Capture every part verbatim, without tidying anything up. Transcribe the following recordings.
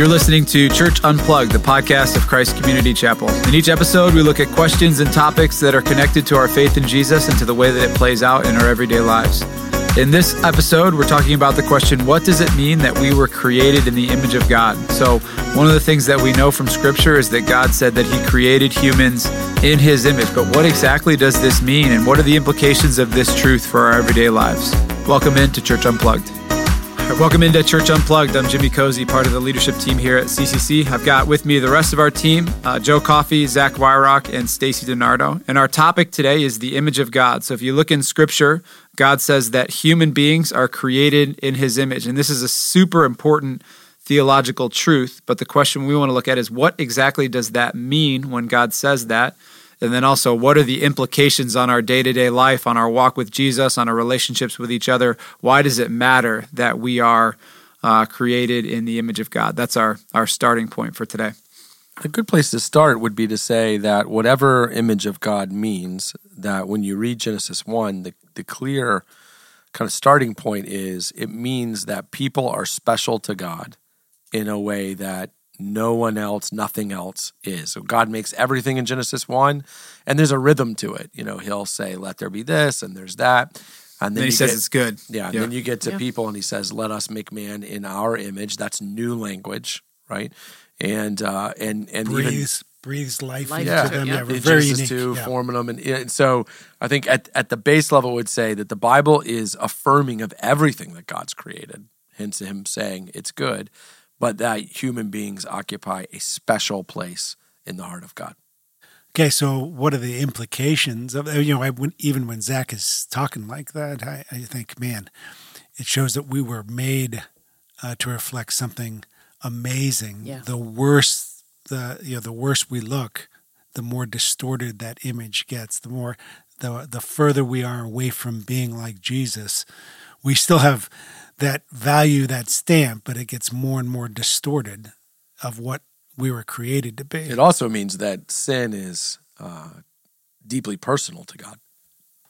You're listening to Church Unplugged, the podcast of Christ Community Chapel. In each episode, we look at questions and topics that are connected to our faith in Jesus and to the way that it plays out in our everyday lives. In this episode, we're talking about the question, what does it mean that we were created in the image of God? So one of the things that we know from Scripture is that God said that He created humans in His image. But what exactly does this mean, and what are the implications of this truth for our everyday lives? Welcome into Church Unplugged. Welcome into Church Unplugged. I'm Jimmy Cozy, part of the leadership team here at C C C. I've got with me the rest of our team, uh, Joe Coffey, Zach Wyrock, and Stacey DiNardo. And our topic today is the image of God. So if you look in Scripture, God says that human beings are created in His image. And this is a super important theological truth. But the question we want to look at is, what exactly does that mean when God says that? And then also, what are the implications on our day-to-day life, on our walk with Jesus, on our relationships with each other? Why does it matter that we are uh, created in the image of God? That's our, our starting point for today. A good place to start would be to say that whatever image of God means, that when you read Genesis one, the, the clear kind of starting point is it means that people are special to God in a way that no one else, nothing else is. So God makes everything in Genesis one, and there's a rhythm to it. You know, He'll say, let there be this, and there's that. And then, then He says get, it's good. Yeah, and yeah. Then you get to yeah. people, and He says, let us make man in our image. That's new language, right? And uh, and and breathes, even— breathes life, life yeah, into them. Yeah, yeah. We're in very Genesis unique. two, yeah. forming them. And, and so I think at, at the base level, I would say that the Bible is affirming of everything that God's created, hence Him saying it's good. But that human beings occupy a special place in the heart of God. Okay, so what are the implications of, you know, I, when, even when Zach is talking like that, I, I think, man, it shows that we were made uh, to reflect something amazing. Yeah. The worse the you know the worse we look, the more distorted that image gets. The more the the further we are away from being like Jesus, we still have that value, that stamp, but it gets more and more distorted of what we were created to be. It also means that sin is uh, deeply personal to God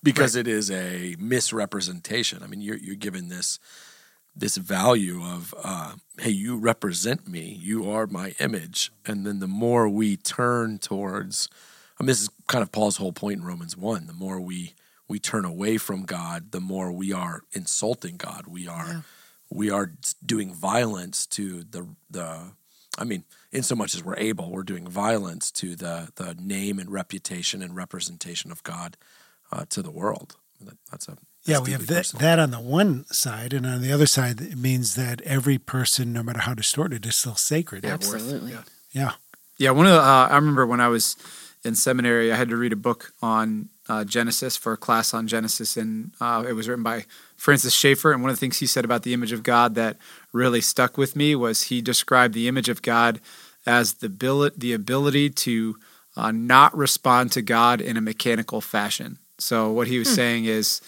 because right. It is a misrepresentation. I mean, you're, you're given this this value of, uh, hey, you represent me, you are my image. And then the more we turn towards, I mean, this is kind of Paul's whole point in Romans one, the more we we turn away from God, the more we are insulting God. We are yeah. we are doing violence to the, the, I mean, in so much as we're able, we're doing violence to the the name and reputation and representation of God uh, to the world. That, that's a that's Yeah, we have that, that on the one side, and on the other side, it means that every person, no matter how distorted, is still sacred. Absolutely. Yeah. Yeah, yeah one of the, uh, I remember when I was in seminary, I had to read a book on Uh, Genesis for a class on Genesis, and uh, it was written by Francis Schaeffer. And one of the things he said about the image of God that really stuck with me was he described the image of God as the bil- the ability to uh, not respond to God in a mechanical fashion. So what he was hmm. saying is,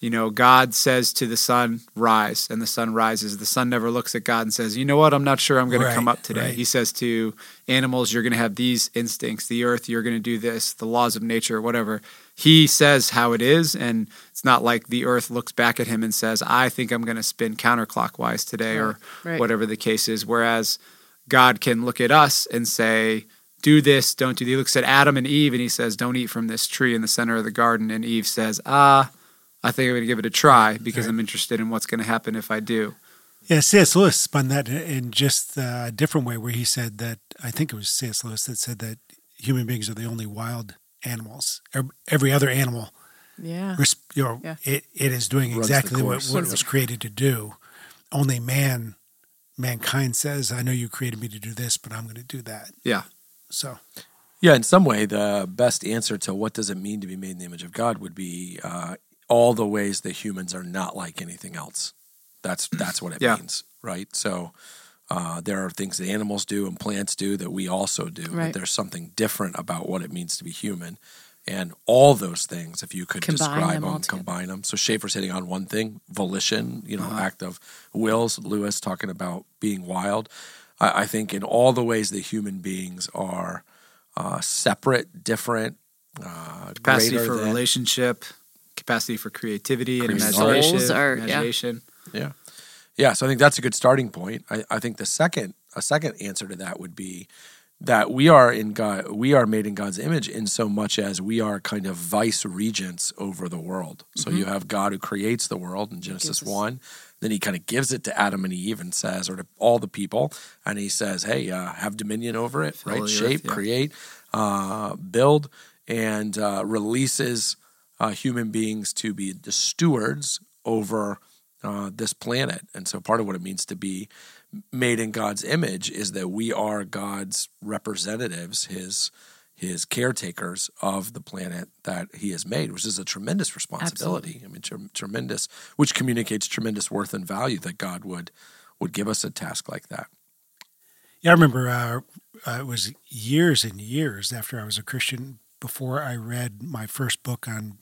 you know, God says to the sun, rise, and the sun rises. The sun never looks at God and says, you know what, I'm not sure I'm going right, to come up today. Right. He says to animals, you're going to have these instincts, the earth, you're going to do this, the laws of nature, whatever. He says how it is, and it's not like the earth looks back at him and says, I think I'm going to spin counterclockwise today right, or right. whatever the case is. Whereas God can look at us and say, do this, don't do this. He looks at Adam and Eve and he says, don't eat from this tree in the center of the garden. And Eve says, ah, I think I'm going to give it a try because right. I'm interested in what's going to happen if I do. Yeah, C S. Lewis spun that in just a different way where he said that, I think it was C S. Lewis that said that human beings are the only wild animals. Every other animal, yeah, you know, yeah. It, it is doing Runs exactly what, what it was created to do. Only man, mankind says, I know you created me to do this, but I'm going to do that. Yeah. So. Yeah, in some way, the best answer to what does it mean to be made in the image of God would be uh, all the ways that humans are not like anything else. That's that's what it yeah. means, right? So uh, there are things that animals do and plants do that we also do, right. but there's something different about what it means to be human. And all those things, if you could combine describe them, them combine them. So Schaefer's hitting on one thing, volition, you know, uh-huh. act of wills, Lewis talking about being wild. I, I think in all the ways that human beings are uh, separate, different, uh, capacity greater for than, relationship, capacity for creativity and imagination. Are, imagination. Yeah. Yeah. Yeah, so I think that's a good starting point. I, I think the second a second answer to that would be that we are in God, we are made in God's image in so much as we are kind of vice regents over the world. So mm-hmm. you have God who creates the world in Genesis one. Then he kind of gives it to Adam and Eve and says, or to all the people, and he says, hey, uh, have dominion over it, Follow right? Shape, earth, yeah. create, uh, build, and uh, releases uh, human beings to be the stewards over uh, this planet. And so part of what it means to be made in God's image is that we are God's representatives, his his caretakers of the planet that he has made, which is a tremendous responsibility. Absolutely. I mean, tre- tremendous, which communicates tremendous worth and value that God would would give us a task like that. Yeah, I remember uh, uh, it was years and years after I was a Christian before I read my first book on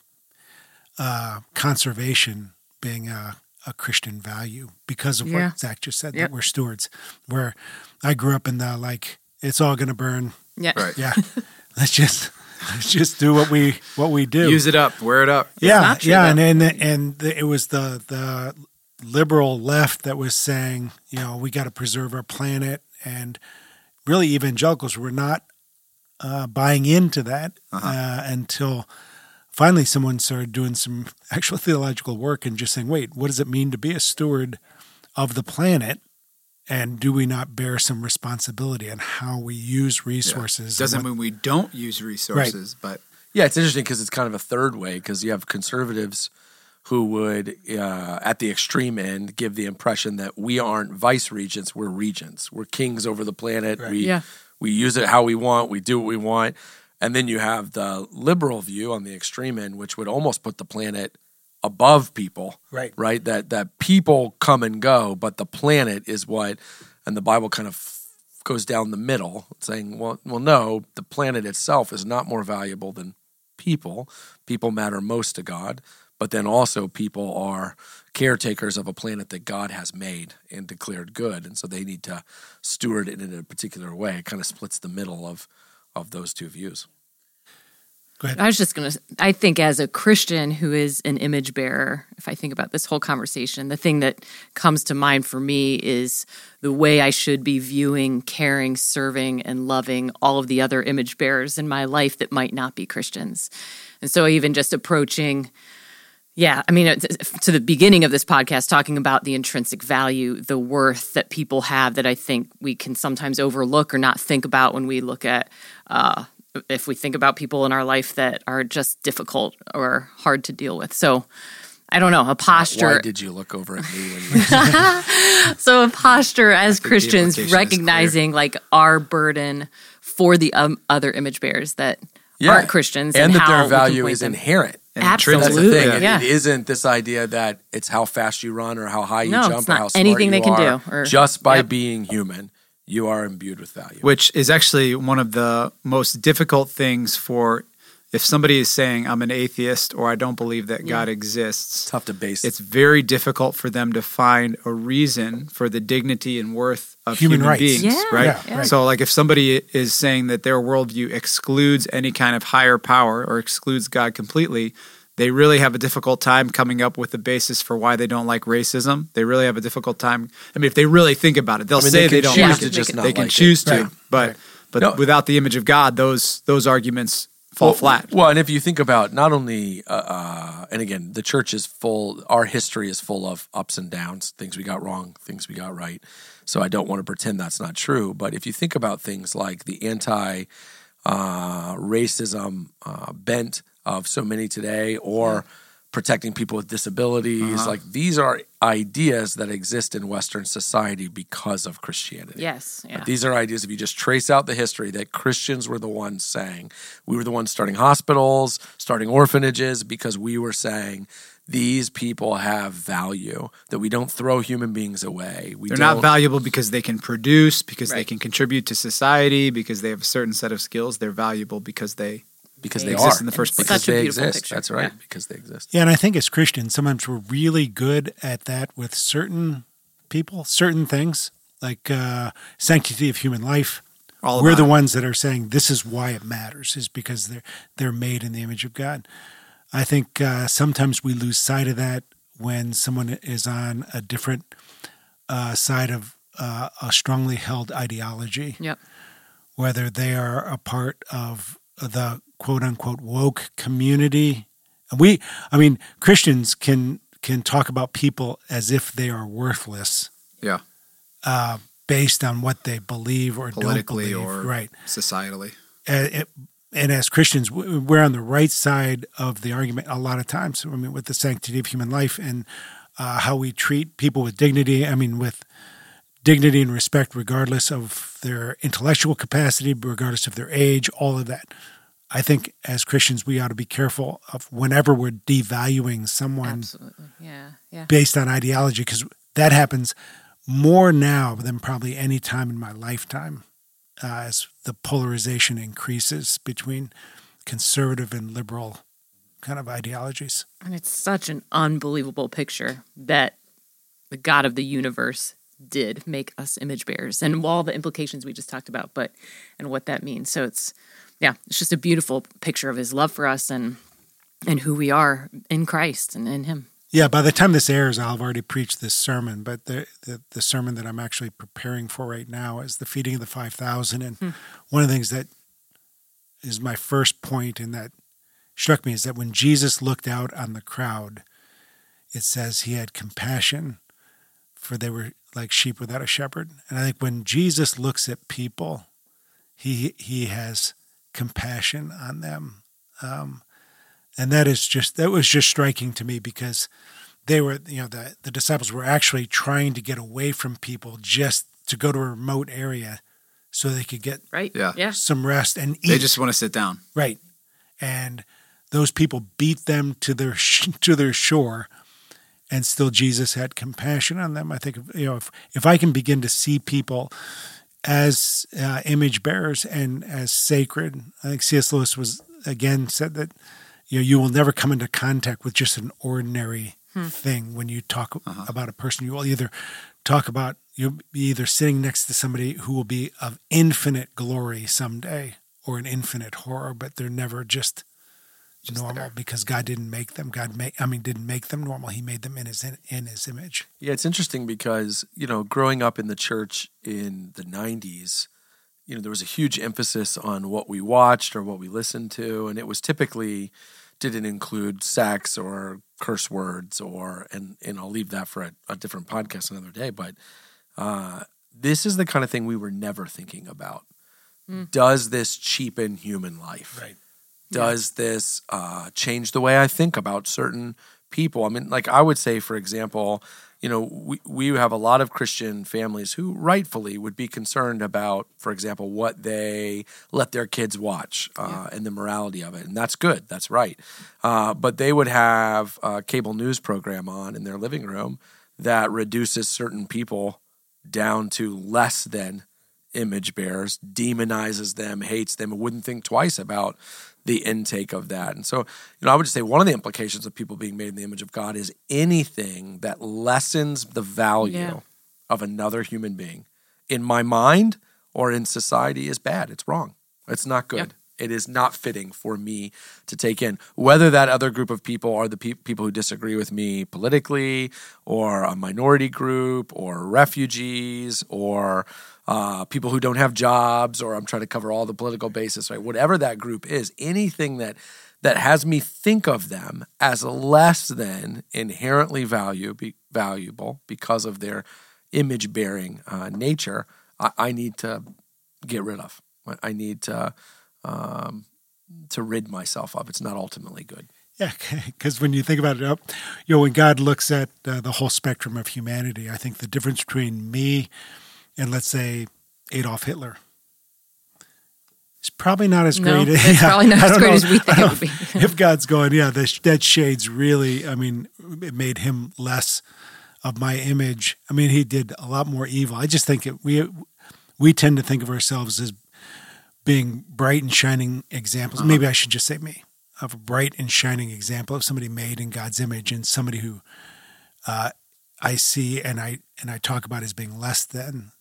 uh, conservation being a, a Christian value because of yeah. what Zach just said, yep. that we're stewards. Where I grew up in the, like, it's all going to burn. Yeah. Right. Yeah. Let's just let's just do what we what we do. Use it up, wear it up. Yeah, yeah, and and and it was the the liberal left that was saying, you know, we got to preserve our planet, and really evangelicals were not uh, buying into that uh-huh. uh, until finally someone started doing some actual theological work and just saying, wait, what does it mean to be a steward of the planet? And do we not bear some responsibility on how we use resources? Yeah. Doesn't what, mean we don't use resources, right. but yeah, it's interesting because it's kind of a third way because you have conservatives who would, uh, at the extreme end, give the impression that we aren't vice regents; we're regents, we're kings over the planet. Right. We yeah. we use it how we want, we do what we want, and then you have the liberal view on the extreme end, which would almost put the planet above people, right? Right. That that people come and go, but the planet is what, and the Bible kind of goes down the middle, saying, well, well, no, the planet itself is not more valuable than people. People matter most to God, but then also people are caretakers of a planet that God has made and declared good, and so they need to steward it in a particular way. It kind of splits the middle of of those two views. I was just going to, I think as a Christian who is an image bearer, if I think about this whole conversation, the thing that comes to mind for me is the way I should be viewing, caring, serving, and loving all of the other image bearers in my life that might not be Christians. And so even just approaching, yeah, I mean, to the beginning of this podcast, talking about the intrinsic value, the worth that people have that I think we can sometimes overlook or not think about when we look at, uh, if we think about people in our life that are just difficult or hard to deal with. So I don't know, a posture. Why did you look over at me? When you so a posture as Christians, recognizing like our burden for the um, other image bearers that yeah. aren't Christians. And, and that how their value is them. Inherent. And Absolutely. That's the thing. Yeah. Yeah. It isn't this idea that it's how fast you run or how high you no, jump it's not or how smart anything you they can are. Do. Or, just by yep. being human. You are imbued with value. Which is actually one of the most difficult things for if somebody is saying, I'm an atheist or I don't believe that yeah. God exists. It's tough to base. It's very difficult for them to find a reason for the dignity and worth of human, human rights. Beings. Yeah. Right? Yeah. Yeah. So like if somebody is saying that their worldview excludes any kind of higher power or excludes God completely, they really have a difficult time coming up with the basis for why they don't like racism. They really have a difficult time. I mean, if they really think about it, they'll I mean, say they, they don't like it. Just they like can it. Choose to, right. but right. but no. without the image of God, those those arguments fall well, flat. Well, and if you think about not only, uh, uh, and again, the church is full, our history is full of ups and downs, things we got wrong, things we got right. So I don't want to pretend that's not true. But if you think about things like the anti-racism uh, uh, bent of so many today, or yeah. protecting people with disabilities. Uh-huh. Like these are ideas that exist in Western society because of Christianity. Yes. Yeah. Like, these are ideas, if you just trace out the history, that Christians were the ones saying, we were the ones starting hospitals, starting orphanages, because we were saying, these people have value, that we don't throw human beings away. We They're don't, not valuable because they can produce, because right. they can contribute to society, because they have a certain set of skills. They're valuable because they... Because they, they exist are. In the first place. Because they exist. Picture. That's right. Yeah. Because they exist. Yeah, and I think as Christians, sometimes we're really good at that with certain people, certain things, like uh, sanctity of human life. All we're the it. Ones that are saying this is why it matters, is because they're they're made in the image of God. I think uh, sometimes we lose sight of that when someone is on a different uh, side of uh, a strongly held ideology, yep. whether they are a part of the quote-unquote woke community. We, I mean, Christians can can talk about people as if they are worthless. Yeah. Uh, based on what they believe or politically don't believe. Or right. societally. And, it, and as Christians, we're on the right side of the argument a lot of times. I mean, with the sanctity of human life and uh, how we treat people with dignity. I mean, with dignity and respect, regardless of their intellectual capacity, regardless of their age, all of that. I think as Christians, we ought to be careful of whenever we're devaluing someone yeah, yeah. based on ideology, because that happens more now than probably any time in my lifetime uh, as the polarization increases between conservative and liberal kind of ideologies. And it's such an unbelievable picture that the God of the universe did make us image bearers, and all the implications we just talked about, but and what that means. So it's Yeah, it's just a beautiful picture of his love for us and and who we are in Christ and in him. Yeah, by the time this airs, I'll have already preached this sermon, but the the, the sermon that I'm actually preparing for right now is the feeding of the five thousand. And hmm. one of the things that is my first point and that struck me is that when Jesus looked out on the crowd, it says he had compassion, for they were like sheep without a shepherd. And I think when Jesus looks at people, he he has compassion on them. Um, and that is just, that was just striking to me, because they were, you know, the, the disciples were actually trying to get away from people just to go to a remote area so they could get right. yeah. some rest and eat. They just want to sit down. Right. And those people beat them to their, to their shore, and still Jesus had compassion on them. I think, you know, if, if I can begin to see people as uh, image bearers and as sacred. I think C S. Lewis was again said that you know you will never come into contact with just an ordinary hmm. thing when you talk uh-huh. about a person. You will either talk about you'll be either sitting next to somebody who will be of infinite glory someday or an infinite horror, but they're never just, just normal there. Because God didn't make them. God made I mean didn't make them normal. He made them in his in, in his image. Yeah, it's interesting because you know growing up in the church in the nineties, you know, there was a huge emphasis on what we watched or what we listened to, and it was typically didn't include sex or curse words or, and, and I'll leave that for a, a different podcast another day, but uh, this is the kind of thing we were never thinking about. Mm. Does this cheapen human life? Right. Does yeah. this uh, change the way I think about certain people? I mean, like I would say, for example, you know, we, we have a lot of Christian families who rightfully would be concerned about, for example, what they let their kids watch uh, yeah. and the morality of it. And that's good. That's right. Uh, but they would have a cable news program on in their living room that reduces certain people down to less than image bearers, demonizes them, hates them, and wouldn't think twice about the intake of that. And so, you know, I would just say one of the implications of people being made in the image of God is anything that lessens the value yeah. of another human being in my mind or in society is bad. It's wrong. It's not good. Yeah. It is not fitting for me to take in. Whether that other group of people are the pe- people who disagree with me politically, or a minority group, or refugees, or Uh, people who don't have jobs, or I'm trying to cover all the political bases, right? Whatever that group is, anything that that has me think of them as less than inherently value, be, valuable because of their image-bearing uh, nature, I, I need to get rid of. I need to um, to rid myself of. It's not ultimately good. Yeah, because when you think about it, you know, when God looks at uh, the whole spectrum of humanity, I think the difference between me and let's say Adolf Hitler, it's probably not as great. No, it's yeah, probably not as great know, as we think it would be. If God's going, yeah, the, that shade's really, I mean, it made him less of my image. I mean, he did a lot more evil. I just think it, we we tend to think of ourselves as being bright and shining examples. Uh-huh. Maybe I should just say me, of a bright and shining example of somebody made in God's image and somebody who uh, I see and I and I talk about as being less than.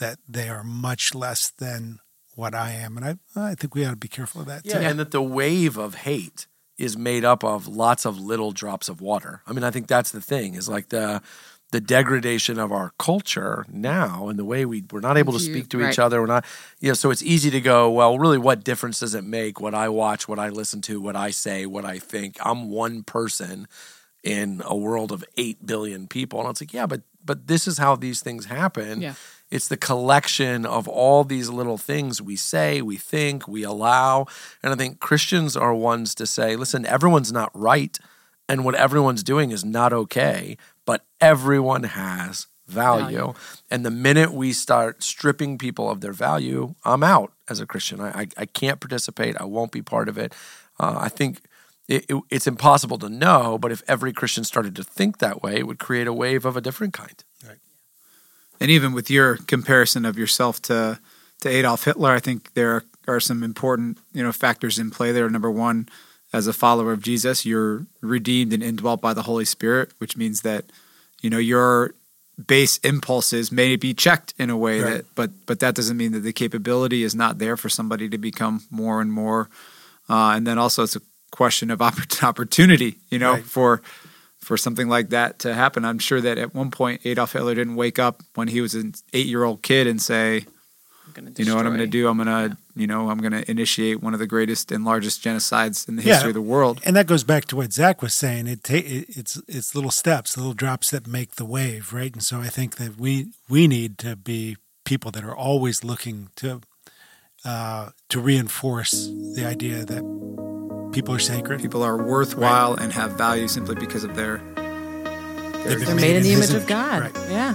That they are much less than what I am. And I I think we ought to be careful of that yeah, too. And that the wave of hate is made up of lots of little drops of water. I mean, I think that's the thing, is like the the degradation of our culture now and the way we, we're not able to speak to right. each other. We're not, you know, so it's easy to go, well, really what difference does it make what I watch, what I listen to, what I say, what I think? I'm one person in a world of eight billion people. And it's like, yeah, but but this is how these things happen. Yeah. It's the collection of all these little things we say, we think, we allow. And I think Christians are ones to say, listen, everyone's not right and what everyone's doing is not okay. But everyone has value. value. And the minute we start stripping people of their value, I'm out as a Christian. I I, I can't participate. I won't be part of it. Uh, I think it, it, it's impossible to know, but if every Christian started to think that way, it would create a wave of a different kind. Right. And even with your comparison of yourself to, to Adolf Hitler, I think there are some important, you know, factors in play there. Number one, as a follower of Jesus, you're redeemed and indwelt by the Holy Spirit, which means that, you know, your base impulses may be checked in a way right. that, but but that doesn't mean that the capability is not there for somebody to become more and more. Uh, and then also, it's a question of opportunity, you know, right. for for something like that to happen. I'm sure that at one point Adolf Hitler didn't wake up when he was an eight-year-old kid and say, you know what I'm going to do? I'm going to, yeah. you know, I'm going to initiate one of the greatest and largest genocides in the yeah. history of the world. And that goes back to what Zach was saying. It ta- it's it's little steps, little drops that make the wave, right? And so I think that we we need to be people that are always looking to uh, to reinforce the idea that people are sacred, people are worthwhile, right. and have value simply because of their their they're made in the image of God. Right. Yeah.